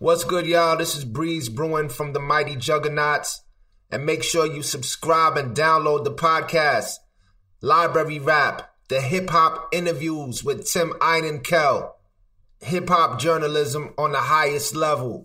What's good, y'all? This is Breeze Brewing from the Mighty Juggernauts. And make sure you subscribe and download the podcast, Library Rap, the hip-hop interviews with Tim Einenkel, hip-hop journalism on the highest level.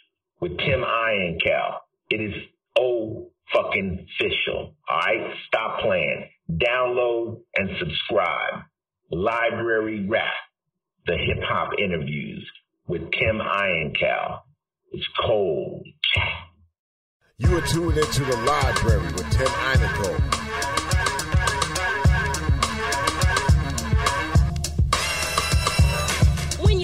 with Tim Ironcow. It is fucking official. All right? Stop playing. Download and subscribe. Library Rap, the hip-hop interviews with Tim Ironcow. It's cold. You are tuned into the Library with Tim Ironcow.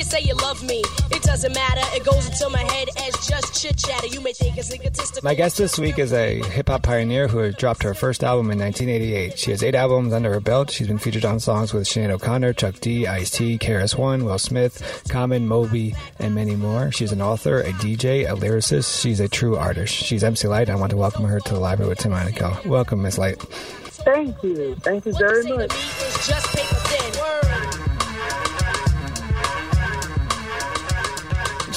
Say you love me, it doesn't matter, it goes into my head as just chit chatter. You may think it's egotistical. My guest this week is a hip-hop pioneer who dropped her first album in 1988. She has 8 albums under her belt. She's been featured on songs with Sinead O'Connor, Chuck D, Ice-T, KRS-One, Will Smith, Common, Moby, and many more. She's an author, a DJ, a lyricist. She's a true artist. She's MC Lyte. I want to welcome her to the Library with Tim Einenkel. Welcome, Ms. Lyte. Thank you. Thank you very much.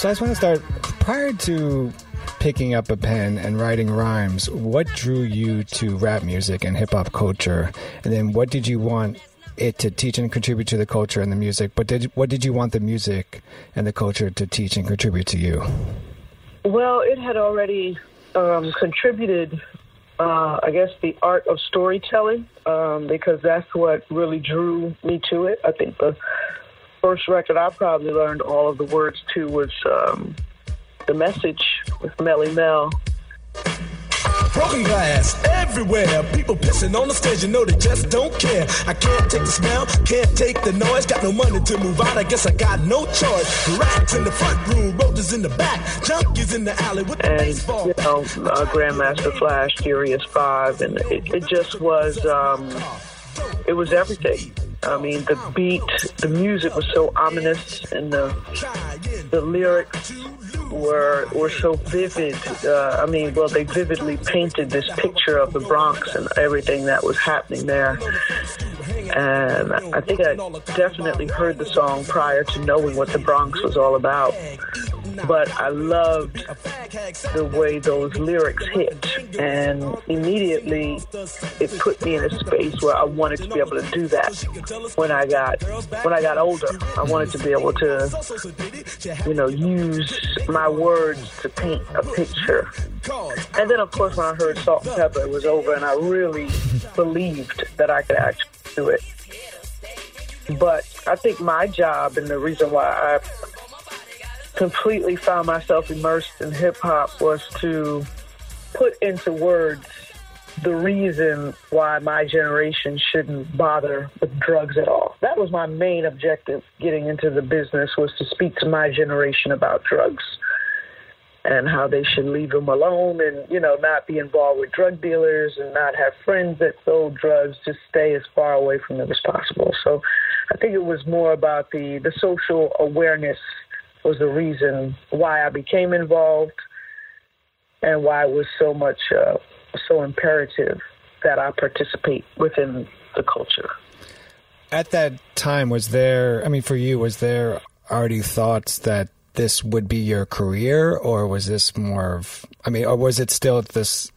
So I just want to start, prior to picking up a pen and writing rhymes, what drew you to rap music and hip-hop culture? And then what did you want it to teach and contribute to the culture and the music? But what did you want the music and the culture to teach and contribute to you? Well, it had already contributed, I guess, the art of storytelling, because that's what really drew me to it. I think the first record I probably learned all of the words to was The Message with Melly Mel. Broken glass everywhere, people pissing on the stage, you know they just don't care. I can't take the smell, can't take the noise, got no money to move out, I guess I got no choice. Rats in the front room, roaches in the back, junkies in the alley with the baseball. You know, Grandmaster Flash, Furious Five, and it just was, it was everything. I mean, the beat, the music was so ominous, and the lyrics were so vivid. They vividly painted this picture of the Bronx and everything that was happening there. And I think I definitely heard the song prior to knowing what the Bronx was all about. But I loved the way those lyrics hit, and immediately it put me in a space where I wanted to be able to do that. When I got older, I wanted to be able to, use my words to paint a picture. And then, of course, when I heard Salt-N-Pepa, it was over, and I really believed that I could actually do it. But I think my job, and the reason why I completely found myself immersed in hip-hop, was to put into words the reason why my generation shouldn't bother with drugs at all. That was my main objective getting into the business, was to speak to my generation about drugs and how they should leave them alone and, not be involved with drug dealers and not have friends that sold drugs, just stay as far away from them as possible. So I think it was more about the social awareness was the reason why I became involved and why it was so much, so imperative that I participate within the culture. At that time, was there, I mean, for you, was there already thoughts that this would be your career, or was this more of, I mean, or was it still this,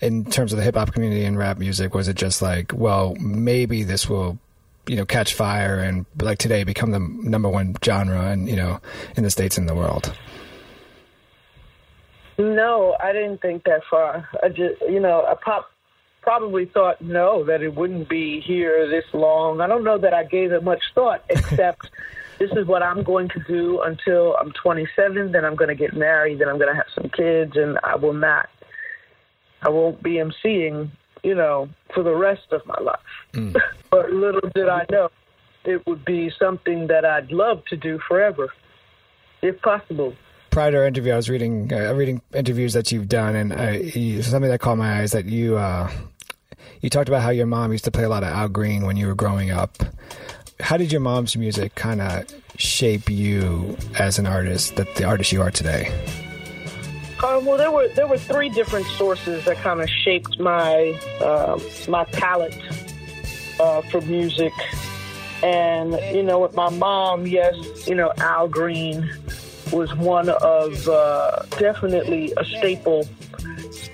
in terms of the hip hop community and rap music, was it just like, well, maybe this will, you know, catch fire and like today become the number one genre and, you know, in the States and the world? No, I didn't think that far. I just, you know, I probably thought, no, that it wouldn't be here this long. I don't know that I gave it much thought, except this is what I'm going to do until I'm 27, then I'm going to get married, then I'm going to have some kids, and I won't be emceeing, you know, for the rest of my life. Mm. But little did I know it would be something that I'd love to do forever, if possible. Prior to our interview, I was reading interviews that you've done, and something that caught my eye is that you talked about how your mom used to play a lot of Al Green when you were growing up. How did your mom's music kind of shape you as an artist, the artist you are today? Well, there were three different sources that kind of shaped my my palette for music, and you know, with my mom, yes, you know, Al Green was one of definitely a staple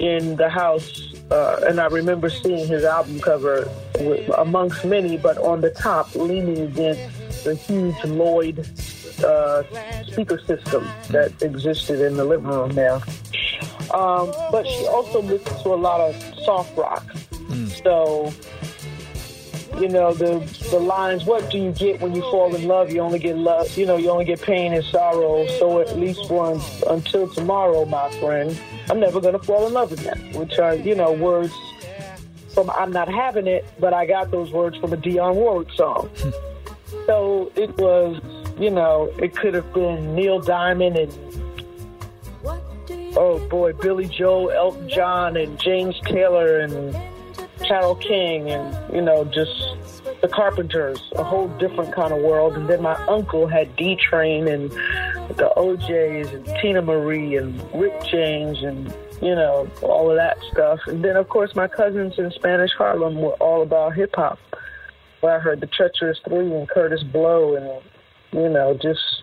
in the house. And I remember seeing his album cover amongst many, but on the top, leaning against the huge Lloyd speaker system that existed in the living room now. But she also listened to a lot of soft rock. Mm. So, you know, the lines, what do you get when you fall in love? You only get love, you know, you only get pain and sorrow. So at least once until tomorrow, my friend, I'm never going to fall in love again, which are, you know, words from I'm Not Having It, but I got those words from a Dionne Warwick song. So it was, you know, it could have been Neil Diamond and, oh boy, Billy Joel, Elton John and James Taylor and Carole King and, you know, just the Carpenters, a whole different kind of world. And then my uncle had D-Train and the OJs and Tina Marie and Rick James and, you know, all of that stuff. And then, of course, my cousins in Spanish Harlem were all about hip-hop. Well, I heard the Treacherous Three and Curtis Blow and, you know, just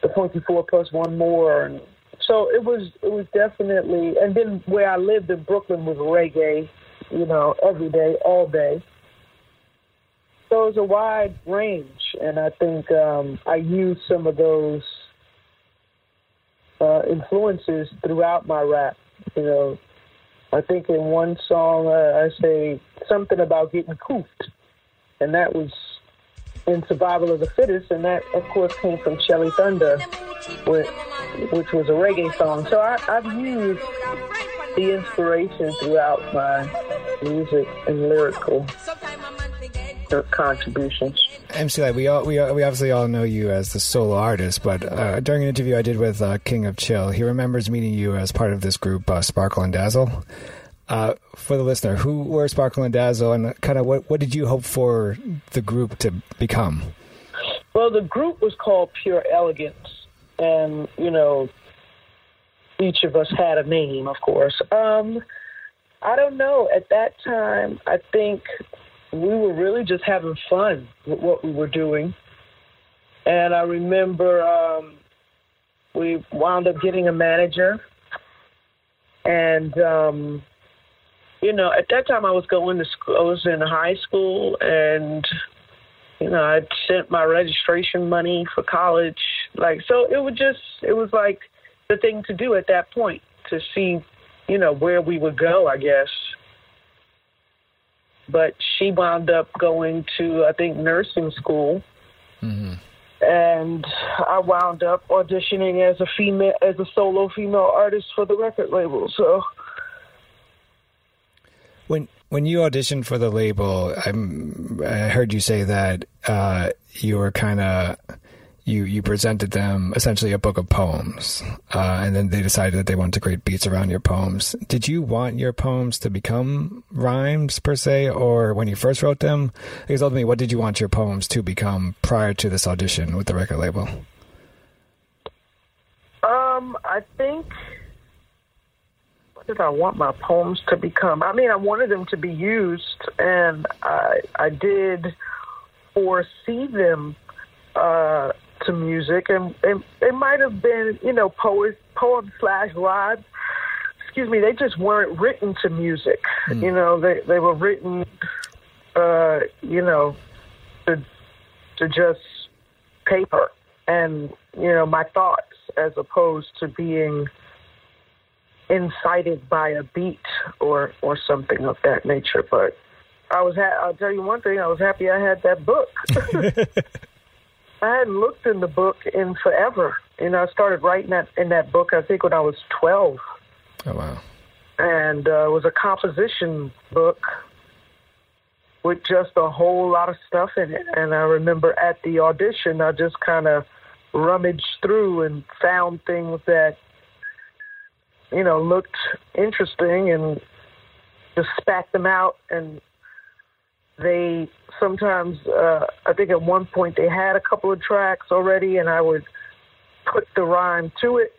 the Funky 4 Plus 1 More. And so it was definitely, and then where I lived in Brooklyn was reggae, you know, every day, all day. So it was a wide range, and I think I used some of those influences throughout my rap. You know, I think in one song I say something about getting cooped, and that was in Survival of the Fittest, and that, of course, came from Shelly Thunder, which was a reggae song. So I've used the inspiration throughout my music and lyrical contributions. MC Lyte, we obviously all know you as the solo artist, but during an interview I did with King of Chill, he remembers meeting you as part of this group, Sparkle and Dazzle. For the listener, who were Sparkle and Dazzle, and kind of what did you hope for the group to become? Well, the group was called Pure Elegance, and, you know, each of us had a name, of course. I don't know. At that time, I think we were really just having fun with what we were doing. And I remember we wound up getting a manager. And, you know, at that time I was going to school. I was in high school, and, you know, I'd sent my registration money for college. Like, so it was like the thing to do at that point, to see, you know, where we would go, I guess. But she wound up going to, I think, nursing school. Mm-hmm. And I wound up auditioning as a solo female artist for the record label. So when you auditioned for the label, I heard you say that you were kind of, You presented them essentially a book of poems, and then they decided that they wanted to create beats around your poems. Did you want your poems to become rhymes, per se, or when you first wrote them? Because ultimately, what did you want your poems to become prior to this audition with the record label? I think, what did I want my poems to become? I mean, I wanted them to be used, and I did foresee them to music, and it might have been, you know, poem/rhyme. Excuse me, they just weren't written to music. Mm. You know, they were written, you know, to just paper and, you know, my thoughts, as opposed to being incited by a beat or something of that nature. But I was I'll tell you one thing, I was happy I had that book. I hadn't looked in the book in forever. You know, I started writing in that book, I think, when I was 12. Oh, wow. And it was a composition book with just a whole lot of stuff in it. And I remember at the audition, I just kind of rummaged through and found things that, you know, looked interesting and just spat them out. And they sometimes, I think at one point they had a couple of tracks already, and I would put the rhyme to it.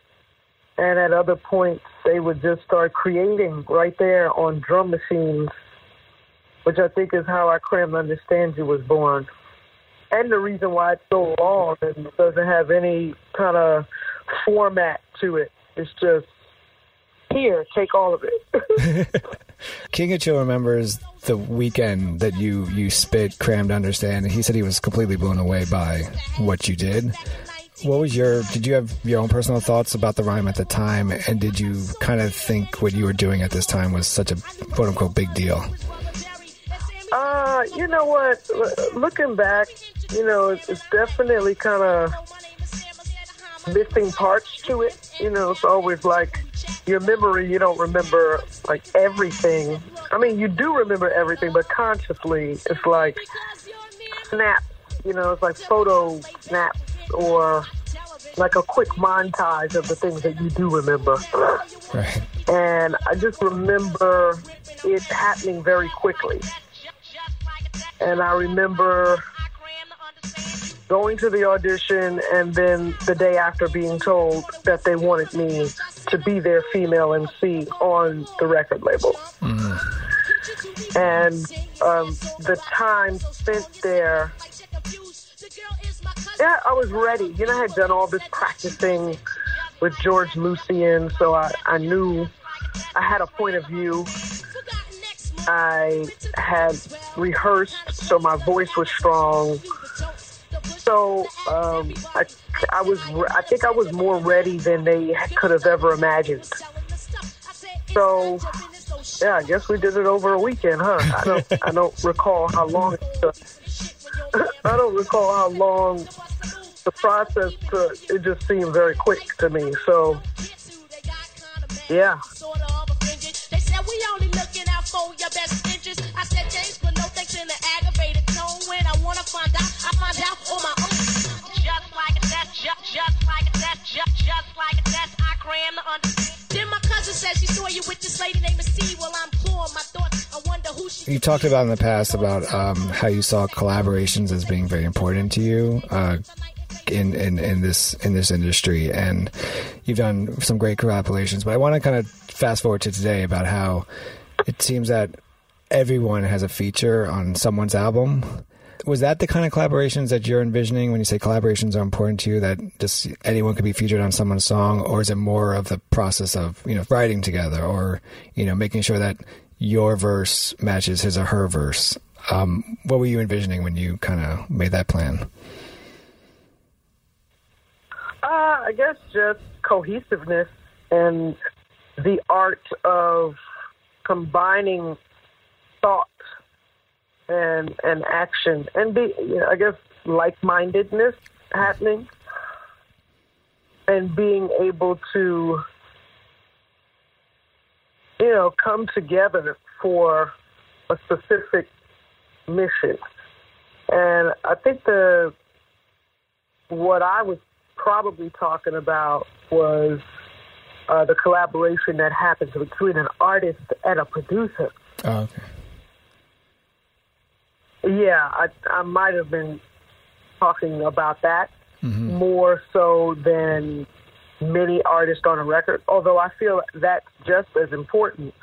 And at other points, they would just start creating right there on drum machines, which I think is how I Cram to Understand You was born. And the reason why it's so long and doesn't have any kind of format to it. It's just, here, take all of it. King of Chill remembers the weekend that you spit Cram to Understand, and he said he was completely blown away by what you did. What was did you have your own personal thoughts about the rhyme at the time, and did you kind of think what you were doing at this time was such a quote-unquote big deal? You know what? Looking back, you know, it's definitely kind of missing parts to it. You know, it's always like your memory, you don't remember, like, everything. I mean, you do remember everything, but consciously, it's like snaps. You know, it's like photo snaps or like a quick montage of the things that you do remember. Right. And I just remember it happening very quickly. And I remember going to the audition, and then the day after being told that they wanted me to be their female MC on the record label. Mm. And the time spent there, yeah, I was ready. You know, I had done all this practicing with George Lucian, so I knew I had a point of view. I had rehearsed, so my voice was strong. So I think I was more ready than they could have ever imagined. So yeah, I guess we did it over a weekend, huh? I don't recall how long it took. I don't recall how long the process took. It just seemed very quick to me. So yeah. We only looking out for your best interest. I said thanks, but no thanks in an aggravated tone. When I wanna find out, I find out on my own. Just like that, just like that, just like that. I Cram to Understand. Then my cousin says she saw you with this lady named C. Well, I'm poor. My thoughts, I wonder who she. You talked about in the past about how you saw collaborations as being very important to you. In this industry, and you've done some great collaborations, but I want to kind of fast forward to today about how it seems that everyone has a feature on someone's album. Was that the kind of collaborations that you're envisioning when you say collaborations are important to you, that just anyone could be featured on someone's song, or is it more of the process of, you know, writing together, or, you know, making sure that your verse matches his or her verse? What were you envisioning when you kind of made that plan? I guess just cohesiveness and the art of combining thought and action, and you know, I guess like-mindedness happening, and being able to, you know, come together for a specific mission. And I think what I was probably talking about was the collaboration that happens between an artist and a producer. Oh, okay. Yeah, I might have been talking about that more so than many artists on a record, although I feel that's just as important.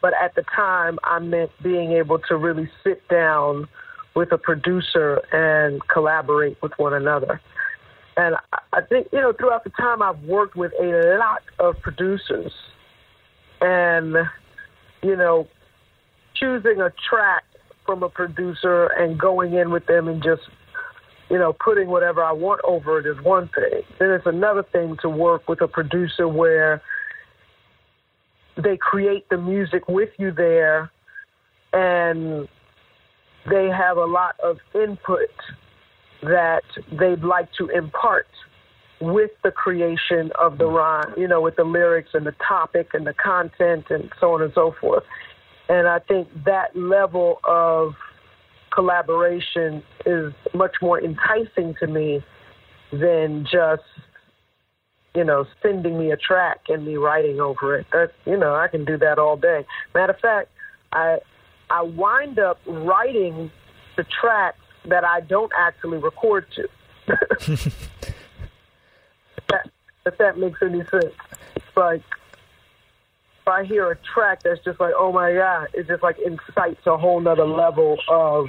But at the time, I meant being able to really sit down with a producer and collaborate with one another. And I think, you know, throughout the time, I've worked with a lot of producers. And, you know, choosing a track from a producer and going in with them and just, you know, putting whatever I want over it is one thing. Then it's another thing to work with a producer where they create the music with you there and they have a lot of input that they'd like to impart with the creation of the rhyme, you know, with the lyrics and the topic and the content and so on and so forth. And I think that level of collaboration is much more enticing to me than just, you know, sending me a track and me writing over it. That's, you know, I can do that all day. Matter of fact, I wind up writing the tracks that I don't actually record to. If that makes any sense. Like, if I hear a track that's just like, oh my God, it just like incites a whole nother level of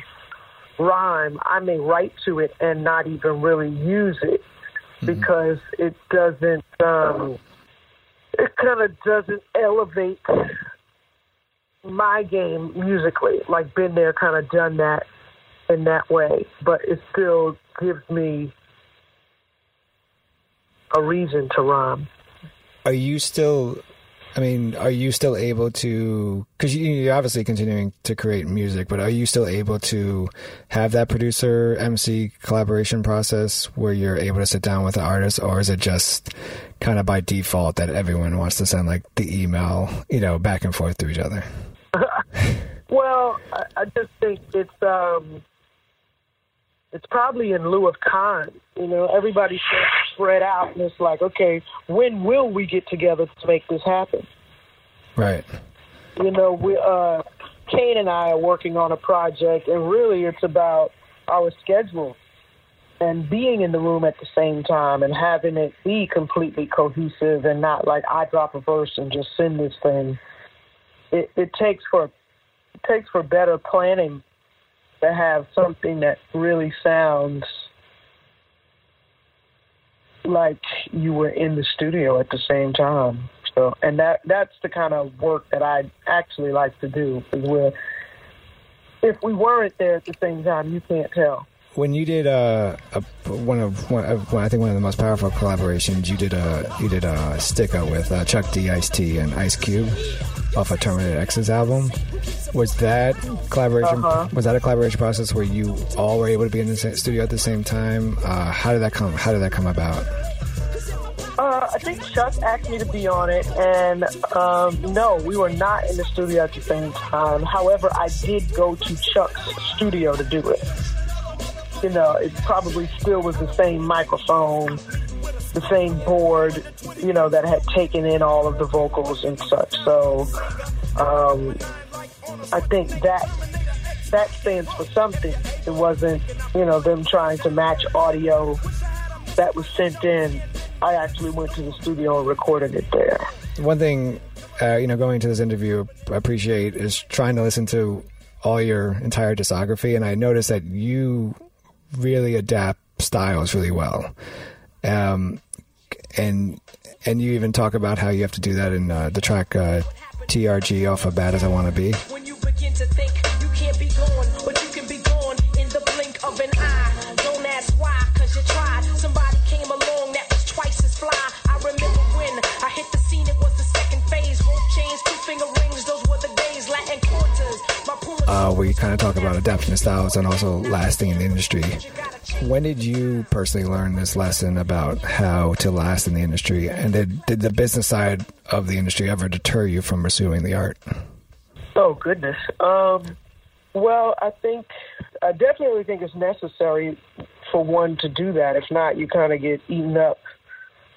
rhyme, I may write to it and not even really use it. Because it doesn't, it kind of doesn't elevate my game musically. Like, been there, kind of done that in that way. But it still gives me a reason to rhyme. Are you still, I mean, are you still able to, because you're obviously continuing to create music, but are you still able to have that producer MC collaboration process where you're able to sit down with the artist, or is it just kind of by default that everyone wants to send like the email, you know, back and forth to each other? Well, I just think it's probably in lieu of time. You know, everybody's spread out, and it's like, okay, when will we get together to make this happen? Right. You know, we, Kane and I are working on a project, and really it's about our schedule and being in the room at the same time and having it be completely cohesive and not like I drop a verse and just send this thing. It takes for better planning to have something that really sounds like you were in the studio at the same time. So, and that's the kind of work that I actually like to do, is where if we weren't there at the same time, you can't tell. When you did one of the most powerful collaborations, you did a stick out with Chuck D, Ice-T, and Ice Cube off of Terminator X's album. Was that collaboration? Uh-huh. Was that a collaboration process where you all were able to be in the studio at the same time? How did that come about? I think Chuck asked me to be on it, and no, we were not in the studio at the same time. However, I did go to Chuck's studio to do it. You know, it probably still was the same microphone, the same board, you know, that had taken in all of the vocals and such. So I think that stands for something. It wasn't, you know, them trying to match audio that was sent in. I actually went to the studio and recorded it there. One thing, you know, going into this interview, I appreciate is trying to listen to all your entire discography, and I noticed that you really adapt styles really well, and you even talk about how you have to do that in the track TRG off of Bad As I Wanna Be. When you begin to think you can't be gone, but you can be gone in the blink of an eye. Don't ask why, cause you tried. Somebody came along that was twice as fly. I remember when I hit the scene, it was the second phase. Rope chains, two finger rings, those were the days. Latin quarters. Where you kind of talk about adapting to styles and also lasting in the industry. When did you personally learn this lesson about how to last in the industry? And did the business side of the industry ever deter you from pursuing the art? Oh, goodness. Well, I definitely think it's necessary for one to do that. If not, you kind of get eaten up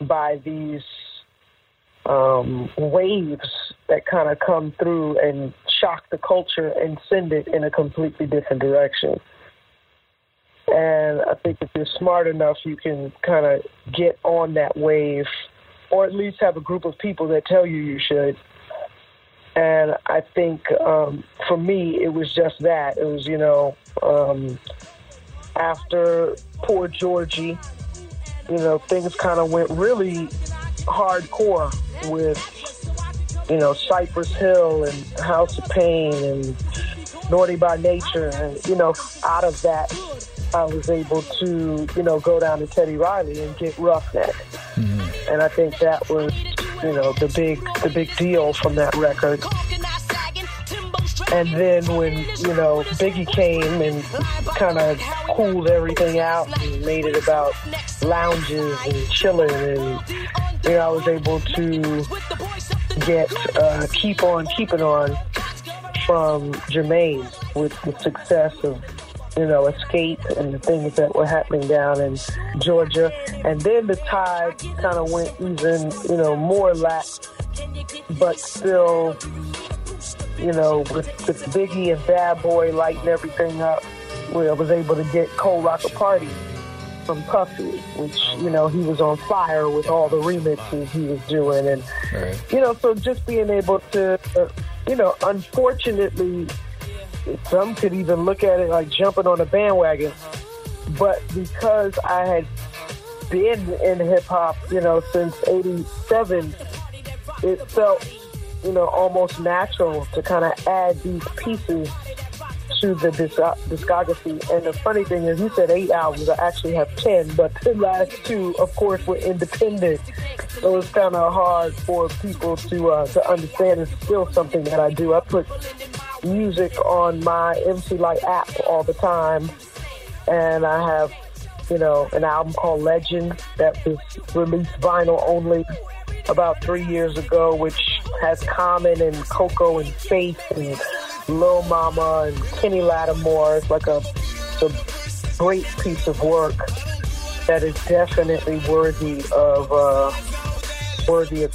by these waves that kind of come through and shock the culture and send it in a completely different direction. And I think if you're smart enough, you can kind of get on that wave or at least have a group of people that tell you you should. And I think for me, it was just that. It was, you know, after Poor Georgie, you know, things kind of went really hardcore with, you know, Cypress Hill and House of Pain and Naughty by Nature. And, you know, out of that, I was able to, you know, go down to Teddy Riley and get Roughneck. Mm-hmm. And I think that was, you know, the big deal from that record. And then when, you know, Biggie came and kind of cooled everything out and made it about lounges and chilling, and, you know, I was able to get Keep On Keeping On from Jermaine, with the success of, you know, Escape and the things that were happening down in Georgia. And then the tide kind of went even, you know, more lax, but still, you know, with Biggie and Bad Boy lighting everything up, where I was able to get Cold Rock a Party from Puffy, which, you know, he was on fire with all the remixes he was doing. And, you know, so just being able to, you know, unfortunately, some could even look at it like jumping on a bandwagon, but because I had been in hip-hop, you know, since 87, it felt, you know, almost natural to kind of add these pieces to the discography. And the funny thing is, you said 8 albums, I actually have 10, but the last 2, of course, were independent. So it's kind of hard for people to understand. It's still something that I do. I put music on my MC Lyte app all the time, and I have, you know, an album called Legend that was released vinyl only about 3 years ago, which has Common and Coco and Faith and Lil Mama and Kenny Lattimore. It's like a great piece of work that is definitely worthy of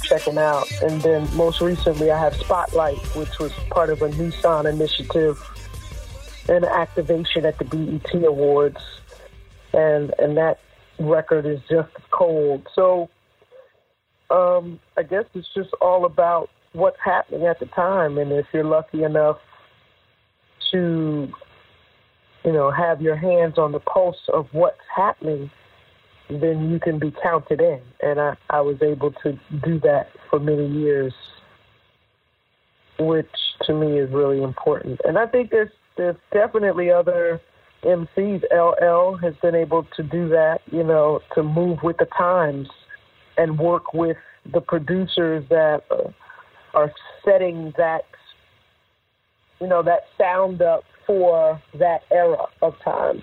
checking out. And then most recently I have Spotlight, which was part of a Nissan initiative and activation at the BET Awards, and that record is just cold. So I guess it's just all about what's happening at the time, and if you're lucky enough to, you know, have your hands on the pulse of what's happening, then you can be counted in. And I was able to do that for many years, which to me is really important. And I think there's definitely other MCs. LL has been able to do that, you know, to move with the times and work with the producers that are setting that, you know, that sound up for that era of time.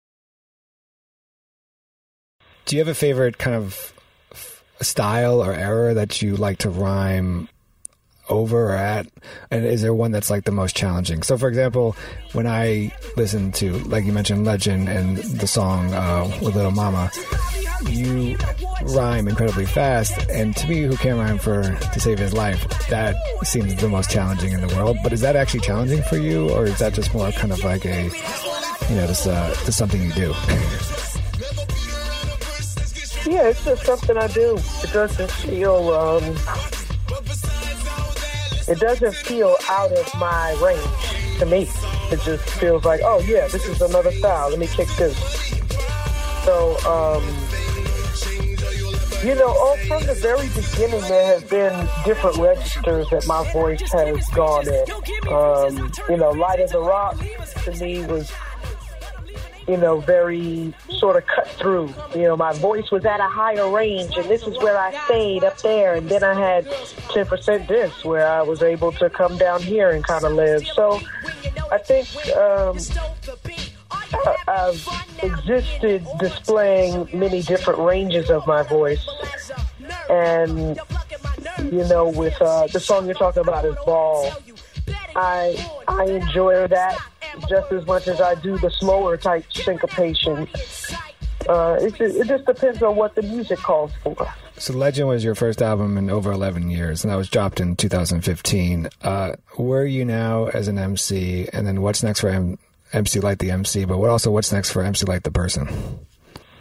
Do you have a favorite kind of style or era that you like to rhyme over or at? And is there one that's like the most challenging? So, for example, when I listen to, like you mentioned, Legend and the song with Lil Mama, you rhyme incredibly fast, and to me, who can rhyme to save his life, that seems the most challenging in the world. But is that actually challenging for you, or is that just more kind of like a, you know, just something you do? Yeah, it's just something I do. It doesn't feel out of my range to me. It just feels like, oh yeah, this is another style. Let me kick this. So, all from the very beginning, there has been different registers that my voice has gone in. Light as a Rock to me was, very sort of cut through. My voice was at a higher range, and this is where I stayed up there. And then I had 10% This, where I was able to come down here and kind of live. So I think I've existed displaying many different ranges of my voice. And, with the song you're talking about is Ball. I enjoy that just as much as I do the slower type syncopation. It just depends on what the music calls for. So Legend was your first album in over 11 years, and that was dropped in 2015. Where are you now as an MC? And then what's next for MC Lyte the MC? But what's next for MC Lyte the person?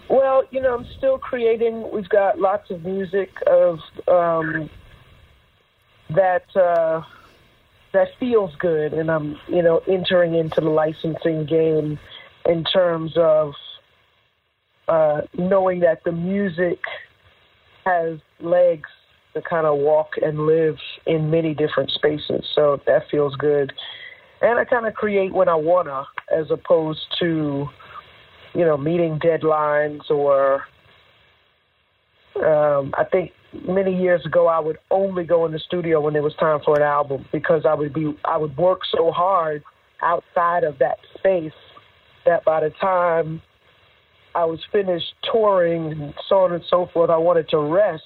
Well, I'm still creating. We've got lots of music of that feels good, and I'm, entering into the licensing game in terms of knowing that the music has legs to kind of walk and live in many different spaces. So that feels good. And I kind of create when I want to, as opposed to, meeting deadlines or I think many years ago, I would only go in the studio when it was time for an album because I would work so hard outside of that space that by the time I was finished touring and so on and so forth, I wanted to rest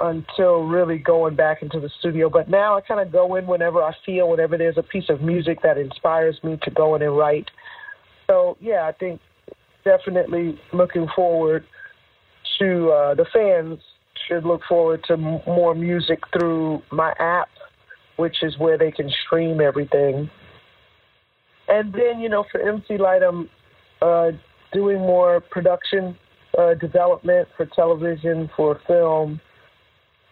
until really going back into the studio. But now I kind of go in whenever I feel, whenever there's a piece of music that inspires me to go in and write. So, yeah, I think definitely looking forward to the fans should look forward to more music through my app, which is where they can stream everything. And then, for MC Lyte, I'm doing more production development for television, for film,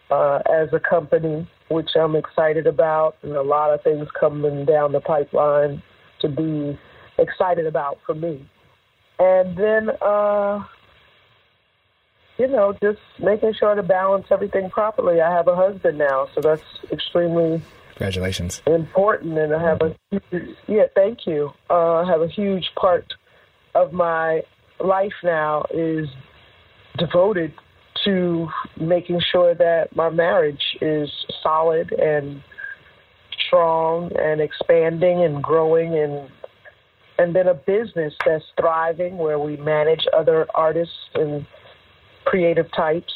as a company, which I'm excited about, and a lot of things coming down the pipeline to be excited about for me. And then, just making sure to balance everything properly. I have a husband now, so that's extremely congratulations important. And I have thank you. I have a huge part of my life now is devoted to making sure that my marriage is solid and strong and expanding and growing and then a business that's thriving where we manage other artists and creative types,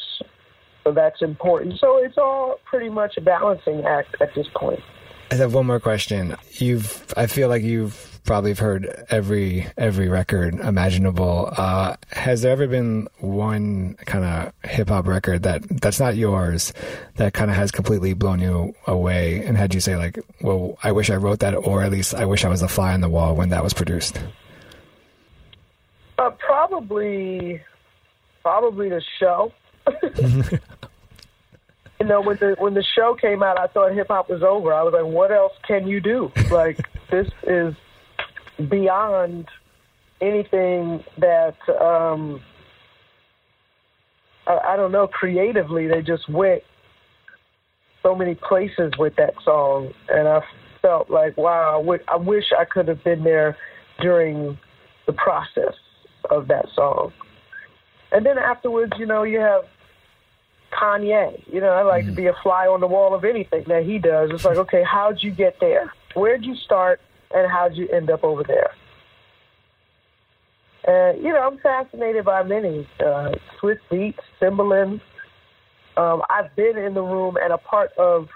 so that's important. So it's all pretty much a balancing act at this point. I have one more question. I feel like you've probably heard every record imaginable. Has there ever been one kind of hip hop record that's not yours that kind of has completely blown you away and had you say like, well, I wish I wrote that, or at least I wish I was a fly on the wall when that was produced? Probably the show. When the show came out, I thought hip hop was over. I was like, what else can you do? Like, this is beyond anything that, I don't know, creatively, they just went so many places with that song. And I felt like, wow, I wish I could have been there during the process of that song. And then afterwards, you know, you have Kanye. You know, I like to be a fly on the wall of anything that he does. It's like, okay, how'd you get there? Where'd you start, and how'd you end up over there? And, you know, I'm fascinated by many. Swiss beats, Timbaland. I've been in the room and a part of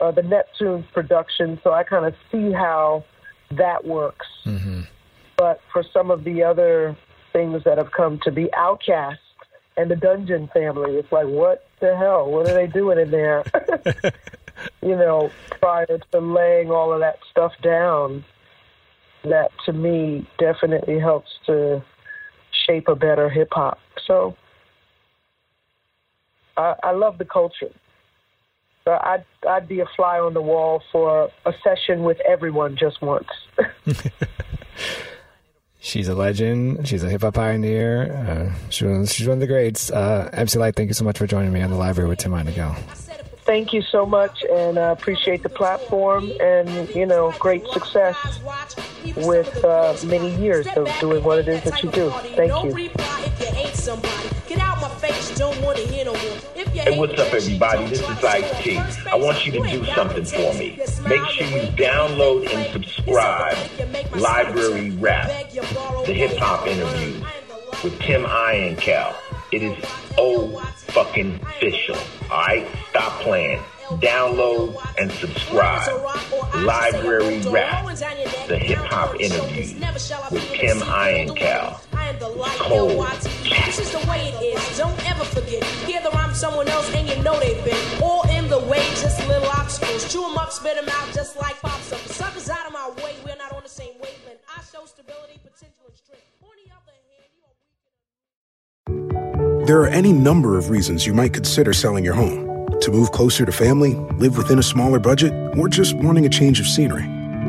the Neptunes production, so I kind of see how that works. Mm-hmm. But for some of the other things that have come to be, Outkast and the Dungeon Family, it's like, what the hell? What are they doing in there? You know, prior to laying all of that stuff down, that to me definitely helps to shape a better hip hop. So I love the culture. But I'd be a fly on the wall for a session with everyone just once. She's a legend. She's a hip-hop pioneer. She's one of the greats. MC Lyte, thank you so much for joining me on The Library with Tim Einenkel. Thank you so much, and I appreciate the platform and, you know, great success with many years of doing what it is that you do. Thank you. Hey, what's up, everybody? This is Ice-T. I want you to do something for me. Make sure you download and subscribe Library Rap, the hip-hop interview with Tim Ironcow. It is fucking official. All right? Stop playing. Download and subscribe. Library Rap, the hip-hop interview with Tim Ironcow. It's cold. This is the way it is. Don't ever forget. Hear the rhyme someone else and you know they've been all in the way, just little obstacles. Chew them up, spit them out, just like pops up. Suckers out of my way. We're not on the same wavelength. I show stability, potential, and strength. On the other hand, there are any number of reasons you might consider selling your home. To move closer to family, live within a smaller budget, or just wanting a change of scenery.